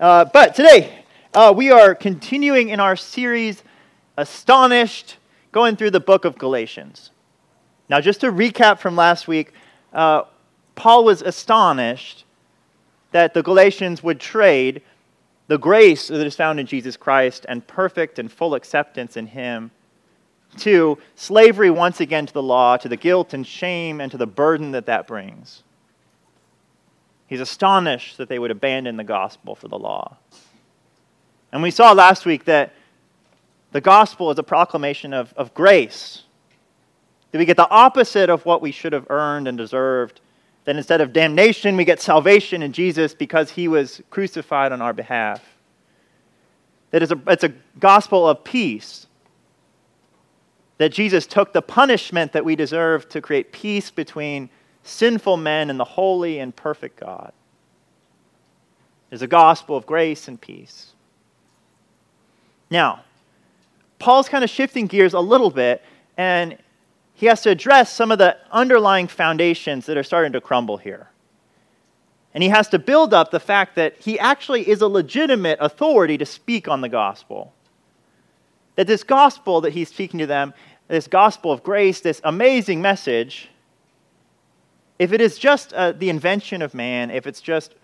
But today, we are continuing in our series, Astonished, going through the book of Galatians. Now, just to recap from last week, Paul was astonished that the Galatians would trade the grace that is found in Jesus Christ and perfect and full acceptance in him to slavery once again to the law, to the guilt and shame and to the burden that that brings. He's astonished that they would abandon the gospel for the law. And we saw last week that the gospel is a proclamation of grace, that we get the opposite of what we should have earned and deserved. Then instead of damnation, we get salvation in Jesus because he was crucified on our behalf. That is it's a gospel of peace. That Jesus took the punishment that we deserve to create peace between sinful men and the holy and perfect God. There's a gospel of grace and peace. Now, Paul's kind of shifting gears a little bit, and he has to address some of the underlying foundations that are starting to crumble here. And he has to build up the fact that he actually is a legitimate authority to speak on the gospel. That this gospel that he's speaking to them, this gospel of grace, this amazing message, if it is just the invention of man, if it's just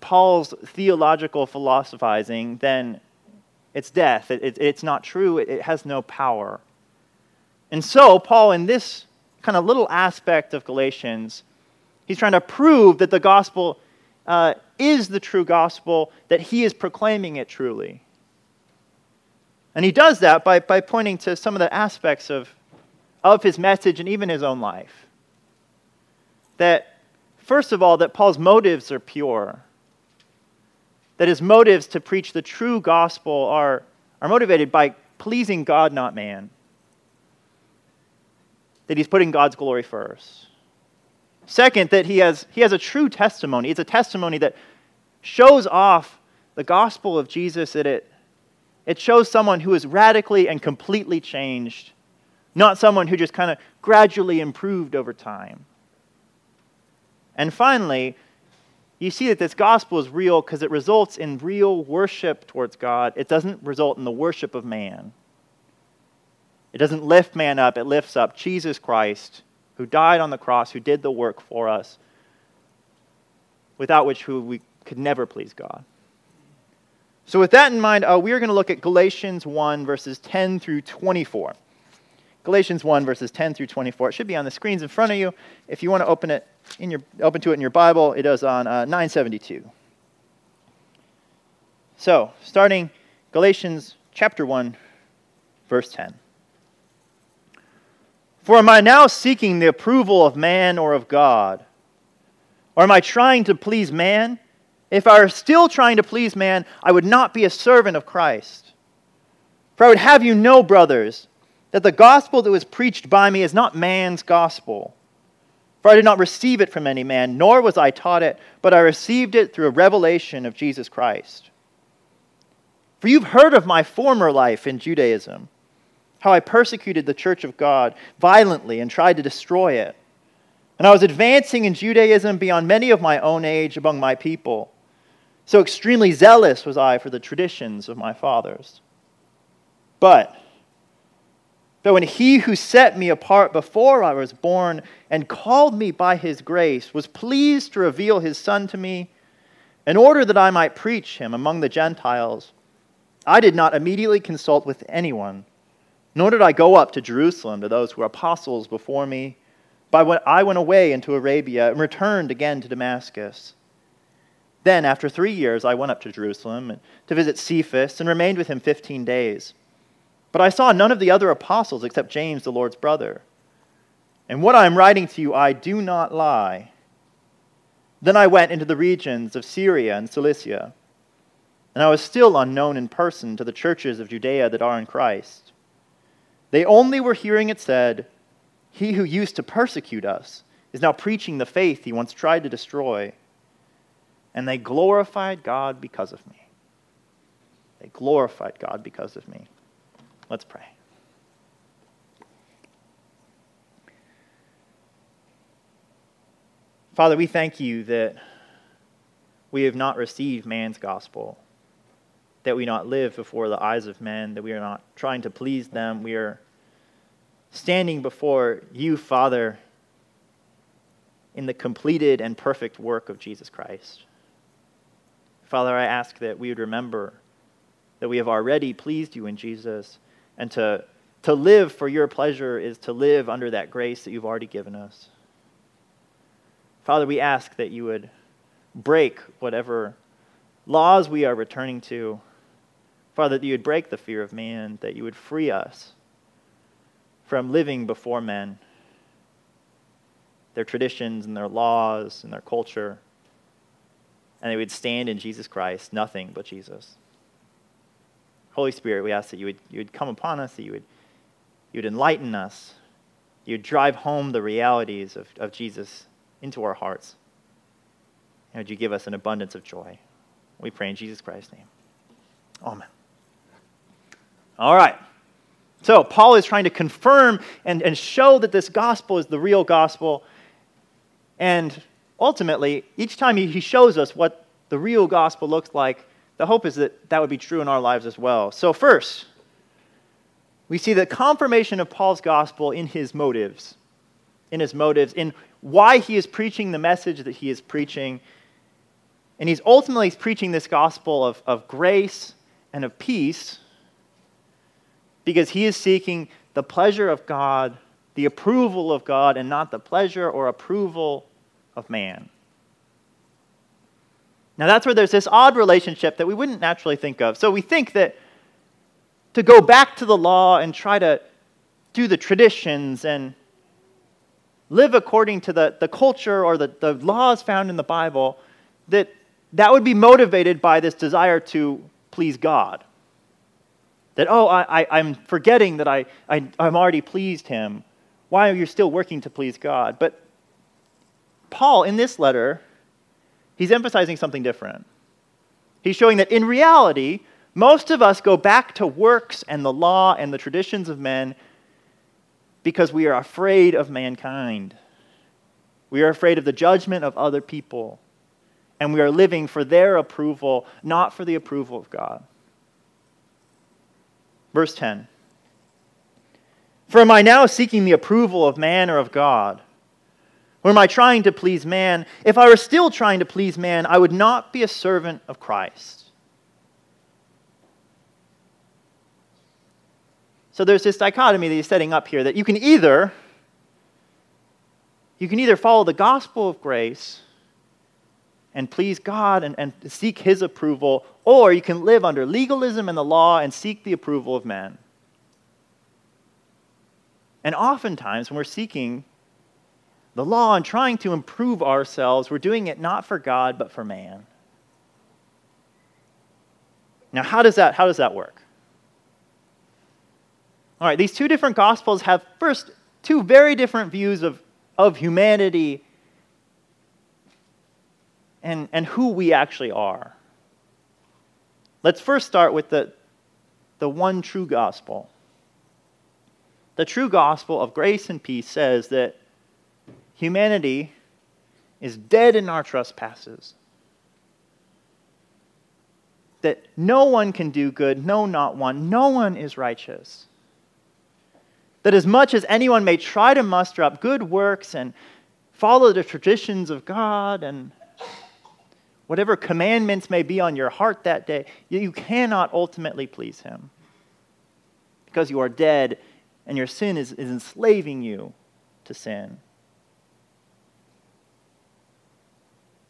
Paul's theological philosophizing, then it's death. It's not true. It has no power. And so, Paul, in this kind of little aspect of Galatians, he's trying to prove that the gospel is the true gospel, that he is proclaiming it truly. And he does that by pointing to some of the aspects of his message and even his own life. That, first of all, that Paul's motives are pure. That his motives to preach the true gospel are motivated by pleasing God, not man. That he's putting God's glory first. Second, that he has a true testimony. It's a testimony that shows off the gospel of Jesus, that it shows someone who is radically and completely changed, not someone who just kind of gradually improved over time. And finally, you see that this gospel is real because it results in real worship towards God. It doesn't result in the worship of man. It doesn't lift man up, it lifts up Jesus Christ, who died on the cross, who did the work for us, without which we could never please God. So with that in mind, we are going to look at Galatians 1, verses 10 through 24. Galatians 1, verses 10 through 24. It should be on the screens in front of you. If you want to open to it in your Bible, it is on 972. So, starting Galatians chapter 1, verse 10. For am I now seeking the approval of man or of God? Or am I trying to please man? If I were still trying to please man, I would not be a servant of Christ. For I would have you know, brothers, that the gospel that was preached by me is not man's gospel. For I did not receive it from any man, nor was I taught it, but I received it through a revelation of Jesus Christ. For you've heard of my former life in Judaism, how I persecuted the church of God violently and tried to destroy it. And I was advancing in Judaism beyond many of my own age among my people. So extremely zealous was I for the traditions of my fathers. But when he who set me apart before I was born and called me by his grace was pleased to reveal his Son to me in order that I might preach him among the Gentiles, I did not immediately consult with anyone. Nor did I go up to Jerusalem to those who were apostles before me, but I went away into Arabia and returned again to Damascus. Then, after 3 years, I went up to Jerusalem to visit Cephas and remained with him 15 days. But I saw none of the other apostles except James, the Lord's brother. And what I am writing to you, I do not lie. Then I went into the regions of Syria and Cilicia, and I was still unknown in person to the churches of Judea that are in Christ. They only were hearing it said, he who used to persecute us is now preaching the faith he once tried to destroy. And they glorified God because of me. They glorified God because of me. Let's pray. Father, we thank you that we have not received man's gospel, that we not live before the eyes of men, that we are not trying to please them. We are standing before you, Father, in the completed and perfect work of Jesus Christ. Father, I ask that we would remember that we have already pleased you in Jesus, and to live for your pleasure is to live under that grace that you've already given us. Father, we ask that you would break whatever laws we are returning to. Father, that you would break the fear of man, that you would free us from living before men, their traditions and their laws and their culture, and they would stand in Jesus Christ, nothing but Jesus. Holy Spirit, we ask that you would come upon us, that you would enlighten us, you would drive home the realities of Jesus into our hearts, and would you give us an abundance of joy. We pray in Jesus Christ's name. Amen. All right. So Paul is trying to confirm and show that this gospel is the real gospel. And ultimately, each time he shows us what the real gospel looks like, the hope is that that would be true in our lives as well. So first, we see the confirmation of Paul's gospel in his motives. In his motives, in why he is preaching the message that he is preaching. And he's ultimately preaching this gospel of grace and of peace, because he is seeking the pleasure of God, the approval of God, and not the pleasure or approval of man. Now that's where there's this odd relationship that we wouldn't naturally think of. So we think that to go back to the law and try to do the traditions and live according to the culture or the laws found in the Bible, that would be motivated by this desire to please God. That, I'm forgetting that I'm already pleased him. Why are you still working to please God? But Paul, in this letter, he's emphasizing something different. He's showing that in reality, most of us go back to works and the law and the traditions of men because we are afraid of mankind. We are afraid of the judgment of other people. And we are living for their approval, not for the approval of God. Verse 10. For am I now seeking the approval of man or of God? Or am I trying to please man? If I were still trying to please man, I would not be a servant of Christ. So there's this dichotomy that he's setting up here, that you can either follow the gospel of grace and please God and seek his approval, or you can live under legalism and the law and seek the approval of men. And oftentimes when we're seeking the law and trying to improve ourselves, we're doing it not for God but for man. Now how does that work? All right, these two different gospels have first two very different views of humanity and who we actually are. Let's first start with the one true gospel. The true gospel of grace and peace says that humanity is dead in our trespasses. That no one can do good, no, not one. No one is righteous. That as much as anyone may try to muster up good works and follow the traditions of God and whatever commandments may be on your heart that day, you cannot ultimately please him. Because you are dead and your sin is enslaving you to sin.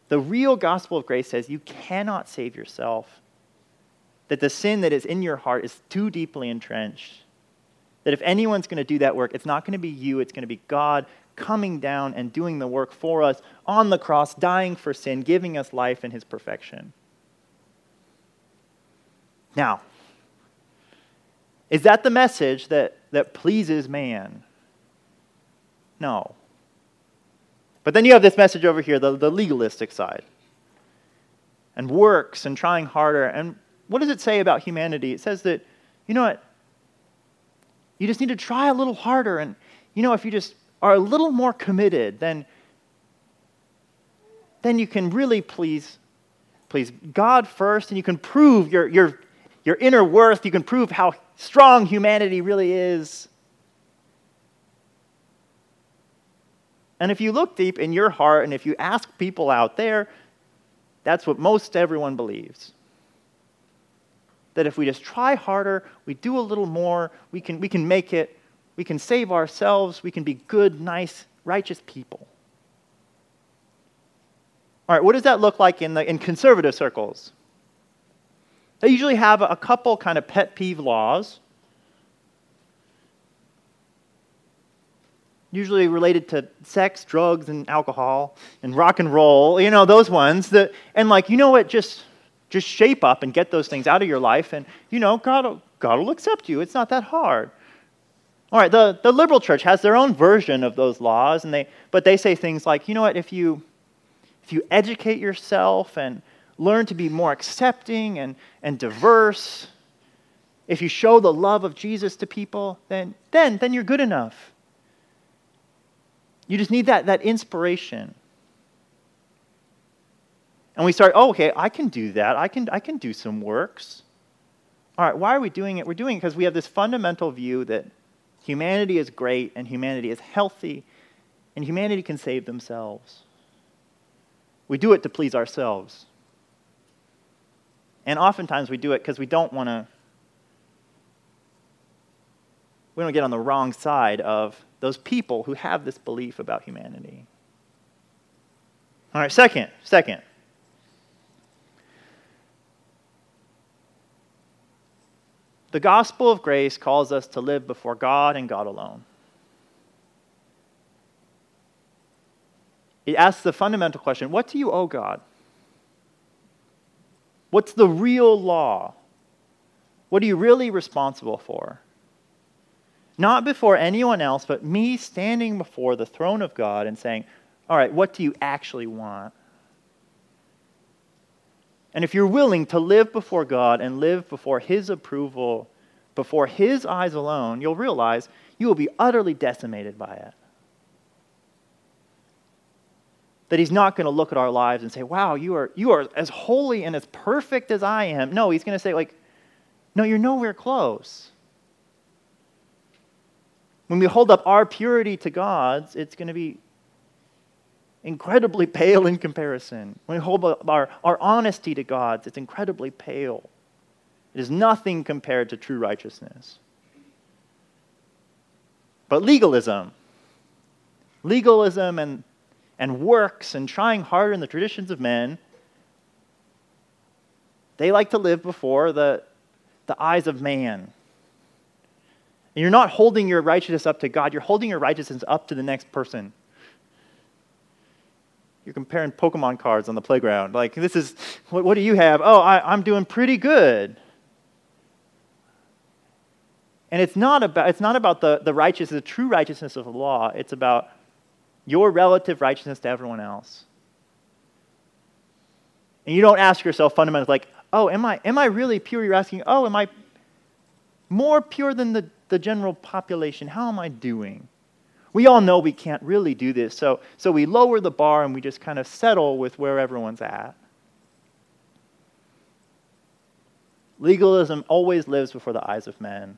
The real gospel of grace says you cannot save yourself. That the sin that is in your heart is too deeply entrenched. That if anyone's going to do that work, it's not going to be you, it's going to be God coming down and doing the work for us on the cross, dying for sin, giving us life in his perfection. Now, is that the message that pleases man? No. But then you have this message over here, the legalistic side. And works and trying harder. And what does it say about humanity? It says that, you know what? You just need to try a little harder. And, you know, if you just are a little more committed, then you can really please please. God first, and you can prove your inner worth. You can prove how strong humanity really is. And if you look deep in your heart, and if you ask people out there, that's what most everyone believes. That if we just try harder, we do a little more, we can make it, we can save ourselves, we can be good, nice, righteous people. All right, what does that look like in conservative circles? They usually have a couple kind of pet peeve laws, usually related to sex, drugs, and alcohol, and rock and roll, you know, those ones. Just shape up and get those things out of your life, and, you know, God will accept you. It's not that hard. All right, the liberal church has their own version of those laws, and they say things like, you know what, if you educate yourself and learn to be more accepting and diverse, if you show the love of Jesus to people, then you're good enough. You just need that inspiration. And we start, okay, I can do that. I can do some works. All right, why are we doing it? We're doing it because we have this fundamental view that humanity is great and humanity is healthy and humanity can save themselves. We do it to please ourselves. And oftentimes we do it because we don't get on the wrong side of those people who have this belief about humanity. All right, second. The gospel of grace calls us to live before God and God alone. It asks the fundamental question, what do you owe God? What's the real law? What are you really responsible for? Not before anyone else, but me standing before the throne of God and saying, all right, what do you actually want? And if you're willing to live before God and live before His approval, before His eyes alone, you'll realize you will be utterly decimated by it. That He's not going to look at our lives and say, wow, you are as holy and as perfect as I am. No, He's going to say, like, no, you're nowhere close. When we hold up our purity to God's, it's going to be incredibly pale in comparison. When we hold up our honesty to God's, it's incredibly pale. It is nothing compared to true righteousness. But legalism and works and trying harder in the traditions of men, they like to live before the eyes of man. And you're not holding your righteousness up to God. You're holding your righteousness up to the next person. You're comparing Pokemon cards on the playground. Like, this is, what do you have? Oh, I'm doing pretty good. And it's not about the righteousness, the true righteousness of the law. It's about your relative righteousness to everyone else. And you don't ask yourself fundamentally, like, oh, am I really pure? You're asking, oh, am I more pure than the general population? How am I doing? We all know we can't really do this, so we lower the bar and we just kind of settle with where everyone's at. Legalism always lives before the eyes of men.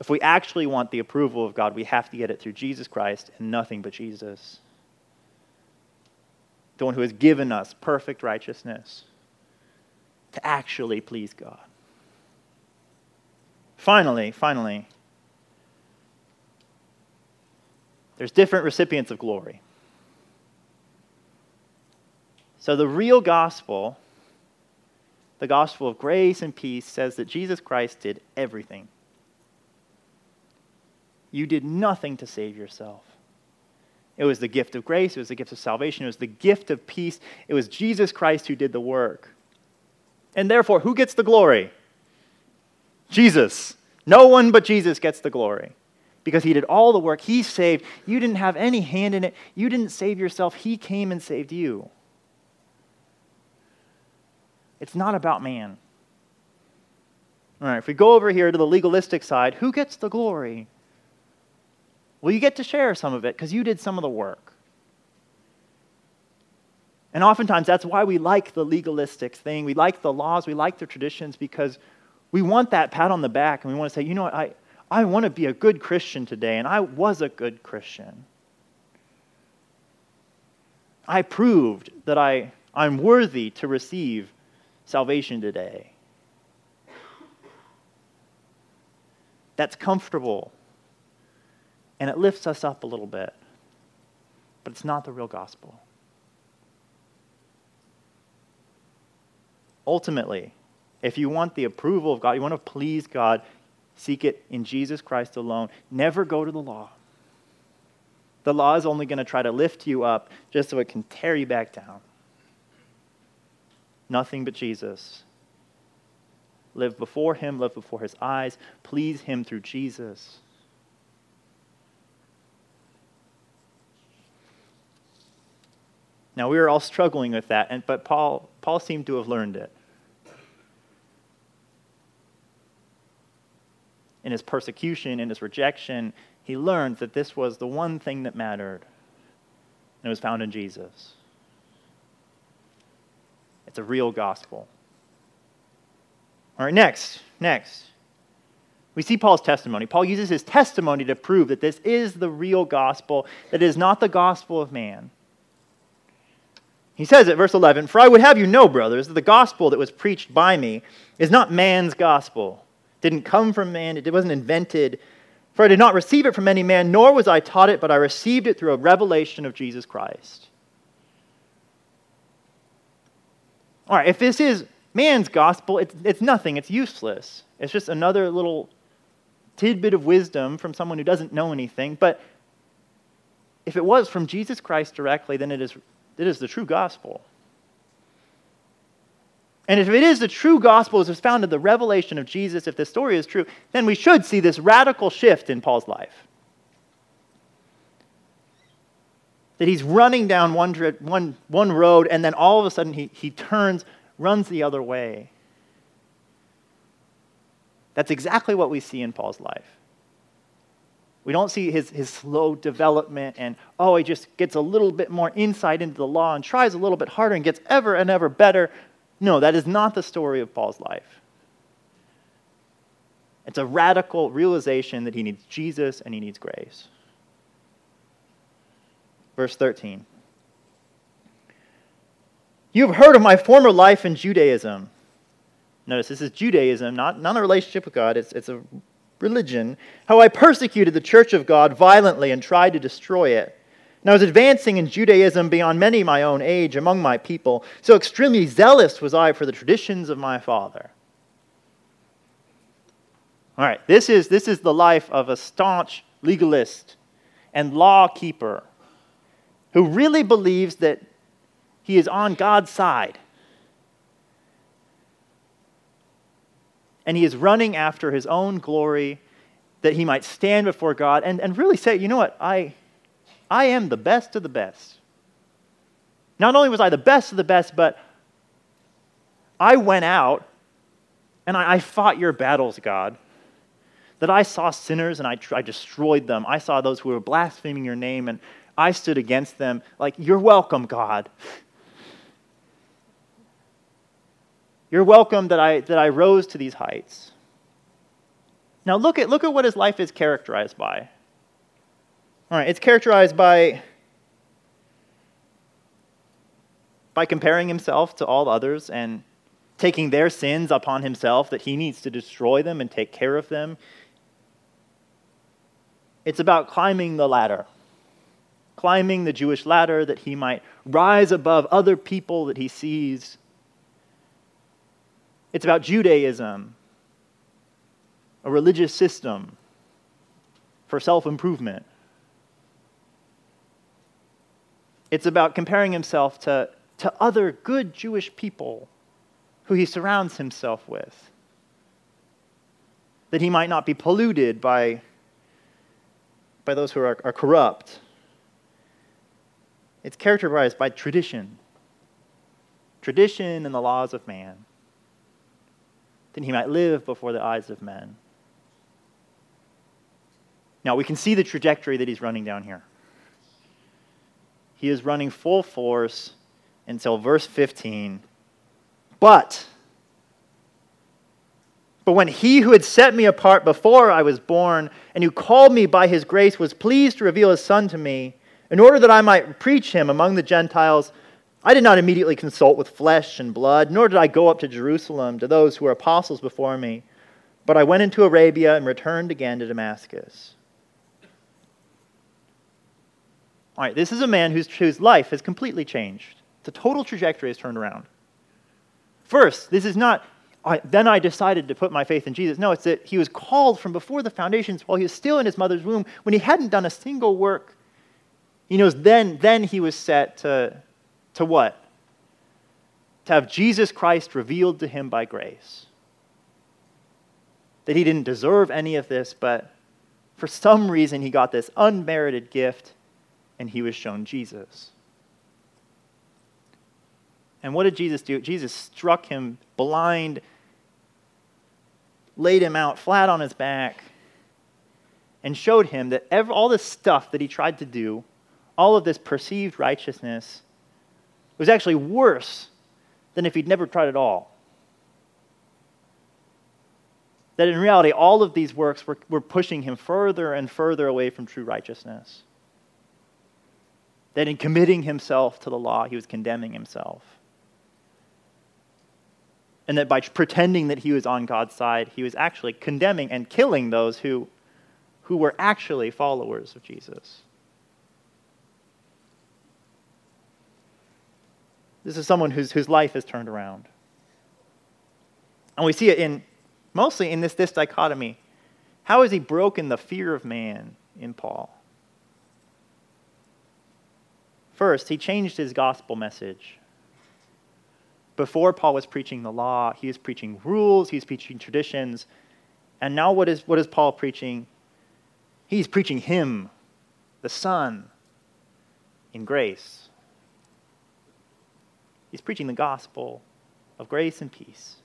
If we actually want the approval of God, we have to get it through Jesus Christ and nothing but Jesus. The one who has given us perfect righteousness to actually please God. Finally, there's different recipients of glory. So the real gospel, the gospel of grace and peace, says that Jesus Christ did everything. You did nothing to save yourself. It was the gift of grace, it was the gift of salvation, it was the gift of peace. It was Jesus Christ who did the work. And therefore, who gets the glory? Jesus. No one but Jesus gets the glory because He did all the work. He saved. You didn't have any hand in it. You didn't save yourself. He came and saved you. It's not about man. All right, if we go over here to the legalistic side, who gets the glory? Well, you get to share some of it because you did some of the work. And oftentimes that's why we like the legalistic thing. We like the laws, we like the traditions, because we want that pat on the back and we want to say, you know what, I want to be a good Christian today, and I was a good Christian. I proved that I'm worthy to receive salvation today. That's comfortable, and it lifts us up a little bit, but it's not the real gospel. Ultimately, if you want the approval of God, you want to please God, seek it in Jesus Christ alone. Never go to the law. The law is only going to try to lift you up just so it can tear you back down. Nothing but Jesus. Live before him, live before his eyes, please him through Jesus. Now, we are all struggling with that, but Paul seemed to have learned it in his persecution, in his rejection. He learned that this was the one thing that mattered, and it was found in Jesus. It's a real gospel. All right, next. We see Paul's testimony. Paul uses his testimony to prove that this is the real gospel, that it is not the gospel of man. He says at verse 11, "For I would have you know, brothers, that the gospel that was preached by me is not man's gospel. It didn't come from man, it wasn't invented. For I did not receive it from any man, nor was I taught it, but I received it through a revelation of Jesus Christ." All right, if this is man's gospel, it's nothing. It's useless. It's just another little tidbit of wisdom from someone who doesn't know anything. But if it was from Jesus Christ directly, then it is the true gospel. And if it is the true gospel as it's found in the revelation of Jesus, if this story is true, then we should see this radical shift in Paul's life. That he's running down one road, and then all of a sudden he turns, runs the other way. That's exactly what we see in Paul's life. We don't see his slow development and, oh, he just gets a little bit more insight into the law and tries a little bit harder and gets ever and ever better. No, that is not the story of Paul's life. It's a radical realization that he needs Jesus and he needs grace. Verse 13. "You have heard of my former life in Judaism." Notice this is Judaism, not a relationship with God. It's a religion. "How I persecuted the church of God violently and tried to destroy it. And I was advancing in Judaism beyond many my own age among my people, so extremely zealous was I for the traditions of my father." All right, this is the life of a staunch legalist and law keeper who really believes that he is on God's side. And he is running after his own glory that he might stand before God and really say, you know what, I am the best of the best. Not only was I the best of the best, but I went out and I fought your battles, God. That I saw sinners and I destroyed them. I saw those who were blaspheming your name and I stood against them. Like, you're welcome, God. You're welcome that I rose to these heights. Now look at what his life is characterized by. All right, it's characterized by comparing himself to all others and taking their sins upon himself, that he needs to destroy them and take care of them. It's about climbing the ladder, climbing the Jewish ladder that he might rise above other people that he sees. It's about Judaism, a religious system for self-improvement. It's about comparing himself to other good Jewish people who he surrounds himself with, that he might not be polluted by those who are corrupt. It's characterized by tradition and the laws of man, that he might live before the eyes of men. Now, we can see the trajectory that he's running down here. He is running full force until verse 15. But when he who had set me apart before I was born and who called me by his grace was pleased to reveal his son to me in order that I might preach him among the Gentiles, I did not immediately consult with flesh and blood, nor did I go up to Jerusalem to those who were apostles before me, but I went into Arabia and returned again to Damascus. All right, this is a man whose life has completely changed. The total trajectory has turned around. First, this is not, then I decided to put my faith in Jesus. No, it's that he was called from before the foundations while he was still in his mother's womb when he hadn't done a single work. He knows then he was set to what? To have Jesus Christ revealed to him by grace. That he didn't deserve any of this, but for some reason he got this unmerited gift and he was shown Jesus. And what did Jesus do? Jesus struck him blind, laid him out flat on his back, and showed him that all this stuff that he tried to do, all of this perceived righteousness, was actually worse than if he'd never tried at all. That in reality, all of these works were pushing him further and further away from true righteousness. That in committing himself to the law, he was condemning himself. And that by pretending that he was on God's side, he was actually condemning and killing those who were actually followers of Jesus. This is someone whose life has turned around. And we see it mostly in this dichotomy. How has he broken the fear of man in Paul? First, he changed his gospel message. Before Paul was preaching the law, he was preaching rules, he was preaching traditions. And now what is Paul preaching? He's preaching him, the Son, in grace. He's preaching the gospel of grace and peace.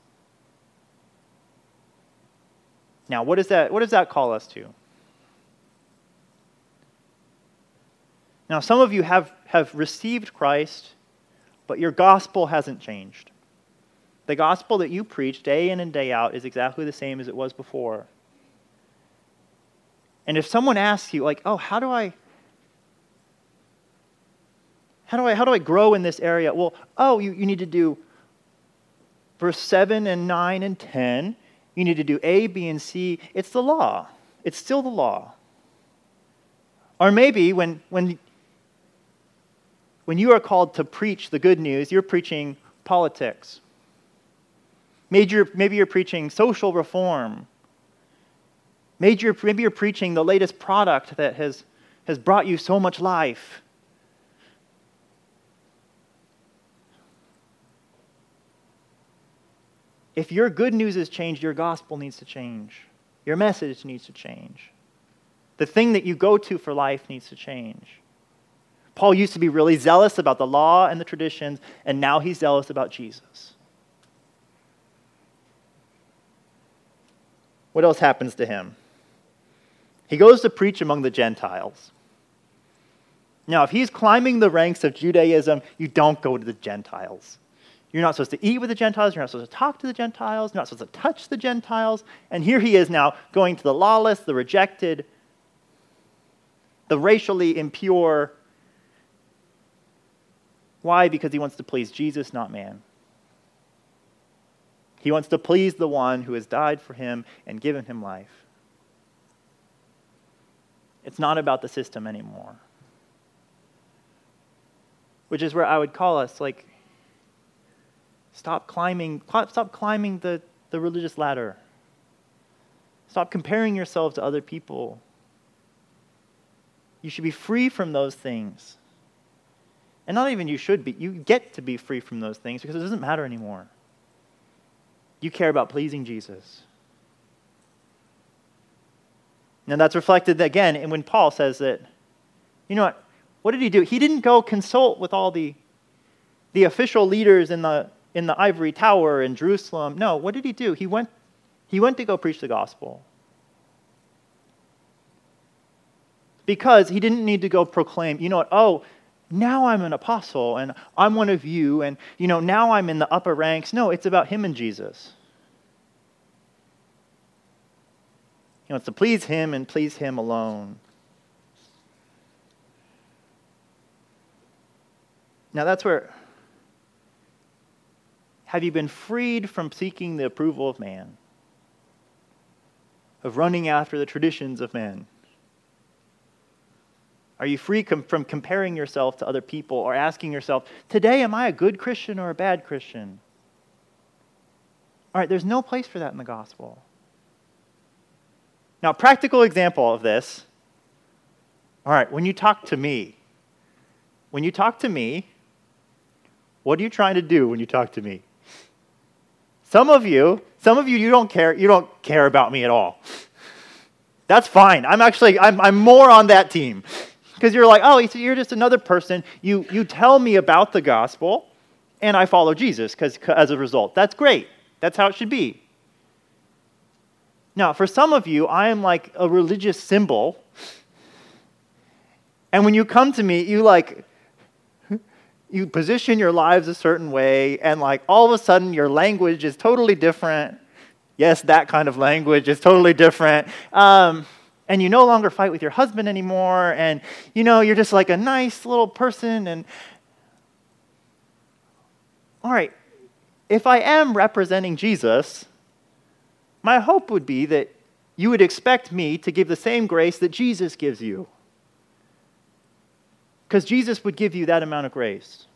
Now, what does that call us to? Now, some of you have received Christ, but your gospel hasn't changed. The gospel that you preach day in and day out is exactly the same as it was before. And if someone asks you, like, oh, how do I grow in this area? Well, you need to do verse 7 and 9 and 10. You need to do A, B, and C. It's the law. It's still the law. Or maybe when you are called to preach the good news, you're preaching politics. Maybe you're preaching social reform. Maybe you're preaching the latest product that has brought you so much life. If your good news has changed, your gospel needs to change. Your message needs to change. The thing that you go to for life needs to change. Paul used to be really zealous about the law and the traditions, and now he's zealous about Jesus. What else happens to him? He goes to preach among the Gentiles. Now, if he's climbing the ranks of Judaism, you don't go to the Gentiles. You're not supposed to eat with the Gentiles. You're not supposed to talk to the Gentiles. You're not supposed to touch the Gentiles. And here he is now going to the lawless, the rejected, the racially impure. Why? Because he wants to please Jesus, not man. He wants to please the one who has died for him and given him life. It's not about the system anymore. Which is where I would call us, like, stop climbing the religious ladder. Stop comparing yourself to other people. You should be free from those things. And not even you should be. You get to be free from those things because it doesn't matter anymore. You care about pleasing Jesus. Now that's reflected again and when Paul says that, you know what did he do? He didn't go consult with all the official leaders in the ivory tower in Jerusalem. No, what did he do? He went to go preach the gospel. Because he didn't need to go proclaim, now I'm an apostle and I'm one of you and, you know, now I'm in the upper ranks. No, it's about him and Jesus. You know, it's to please him and please him alone. Now that's where, have you been freed from seeking the approval of man? Of running after the traditions of men? Are you free from comparing yourself to other people or asking yourself, today am I a good Christian or a bad Christian? All right, there's no place for that in the gospel. Now, practical example of this. All right, when you talk to me, what are you trying to do when you talk to me? Some of you, you don't care about me at all. That's fine. I'm more on that team. Because you're like, oh, you're just another person. You tell me about the gospel, and I follow Jesus as a result. That's great. That's how it should be. Now, for some of you, I am like a religious symbol. And when you come to me, you position your lives a certain way, and like all of a sudden your language is totally different. Yes, that kind of language is totally different. And you no longer fight with your husband anymore. And, you know, you're just like a nice little person. And all right, if I am representing Jesus, my hope would be that you would expect me to give the same grace that Jesus gives you. Because Jesus would give you that amount of grace.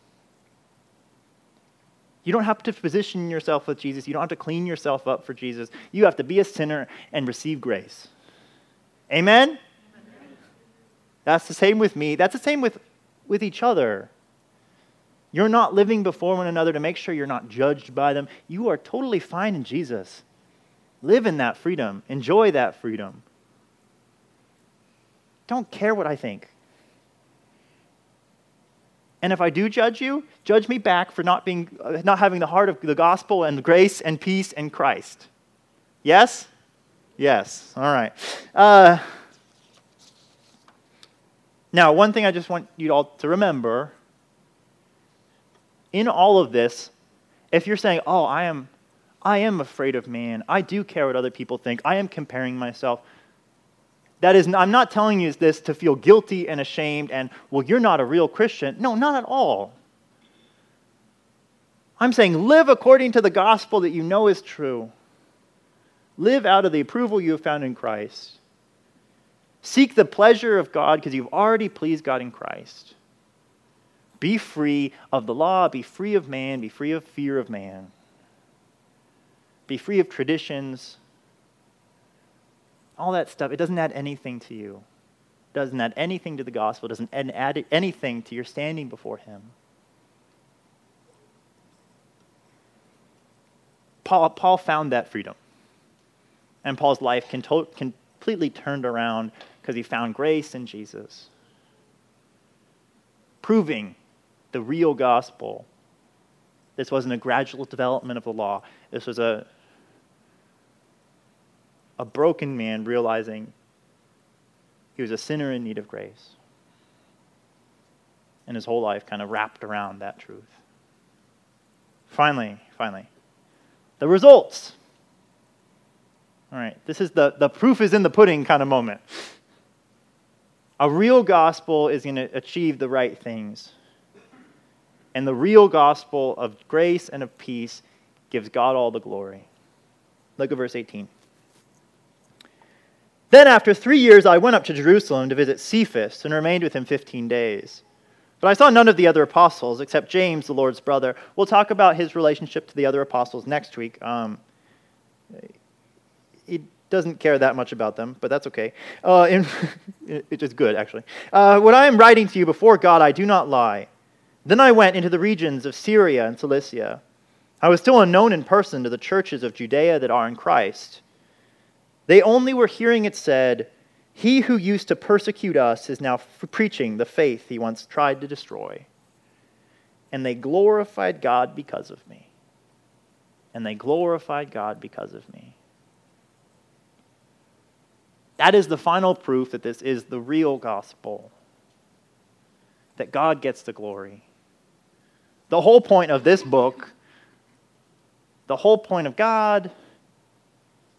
You don't have to position yourself with Jesus. You don't have to clean yourself up for Jesus. You have to be a sinner and receive grace. Amen? That's the same with me. That's the same with each other. You're not living before one another to make sure you're not judged by them. You are totally fine in Jesus. Live in that freedom. Enjoy that freedom. Don't care what I think. And if I do judge you, judge me back for not having the heart of the gospel and grace and peace and Christ. Yes? Yes. All right. Now, one thing I just want you all to remember, in all of this, if you're saying, oh, I am afraid of man, I do care what other people think, I am comparing myself, that is, I'm not telling you this to feel guilty and ashamed and, well, you're not a real Christian. No, not at all. I'm saying live according to the gospel that you know is true. Live out of the approval you have found in Christ. Seek the pleasure of God because you've already pleased God in Christ. Be free of the law, be free of man, be free of fear of man. Be free of traditions. All that stuff, it doesn't add anything to you. It doesn't add anything to the gospel. It doesn't add anything to your standing before him. Paul found that freedom. And Paul's life completely turned around because he found grace in Jesus. Proving the real gospel. This wasn't a gradual development of the law. This was a broken man realizing he was a sinner in need of grace. And his whole life kind of wrapped around that truth. Finally, the results. All right, this is the proof is in the pudding kind of moment. A real gospel is going to achieve the right things. And the real gospel of grace and of peace gives God all the glory. Look at verse 18. Then after 3 years I went up to Jerusalem to visit Cephas and remained with him 15 days. But I saw none of the other apostles except James, the Lord's brother. We'll talk about his relationship to the other apostles next week. He doesn't care that much about them, but that's okay. It is good, actually. When I am writing to you before God, I do not lie. Then I went into the regions of Syria and Cilicia. I was still unknown in person to the churches of Judea that are in Christ. They only were hearing it said, he who used to persecute us is now preaching the faith he once tried to destroy. And they glorified God because of me. That is the final proof that this is the real gospel. that God gets the glory. The whole point of this book, the whole point of God,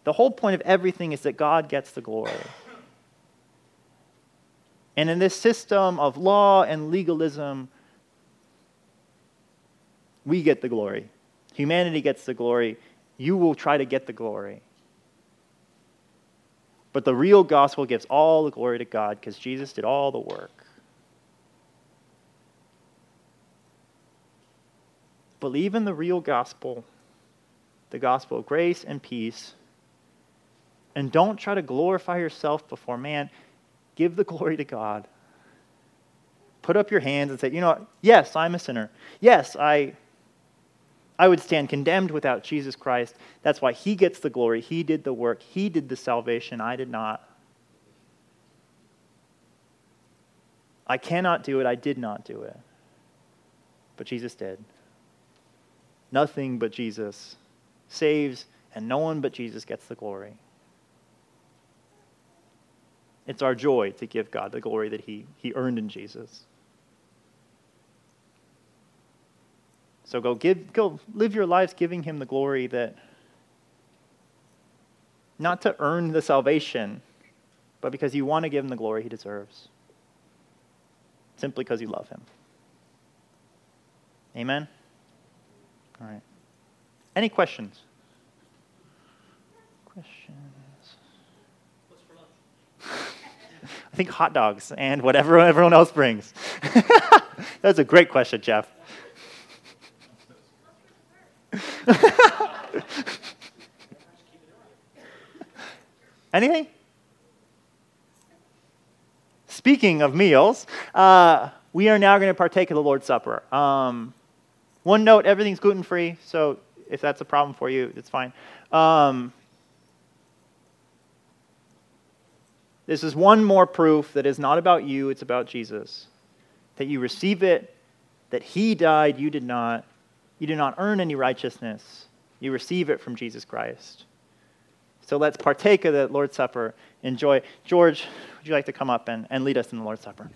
the whole point of everything is that God gets the glory. And in this system of law and legalism, we get the glory. Humanity gets the glory. You will try to get the glory. But the real gospel gives all the glory to God because Jesus did all the work. Believe in the real gospel, the gospel of grace and peace, and don't try to glorify yourself before man. Give the glory to God. Put up your hands and say, you know, yes, I'm a sinner. Yes, I would stand condemned without Jesus Christ. That's why he gets the glory. He did the work. He did the salvation. I did not. I cannot do it. I did not do it. But Jesus did. Nothing but Jesus saves, and no one but Jesus gets the glory. It's our joy to give God the glory that he earned in Jesus. So go live your lives giving him the glory, that not to earn the salvation, but because you want to give him the glory he deserves. Simply because you love him. Amen? All right. Any questions? What's for lunch? I think hot dogs and whatever everyone else brings. That's a great question, Jeff. Anything? Speaking of meals, we are now going to partake of the Lord's Supper. One note, everything's gluten-free, so if that's a problem for you, it's fine. This is one more proof that it's not about you, it's about Jesus. That you receive it, that he died, you did not. You do not earn any righteousness. You receive it from Jesus Christ. So let's partake of the Lord's Supper. Enjoy. George, would you like to come up and lead us in the Lord's Supper?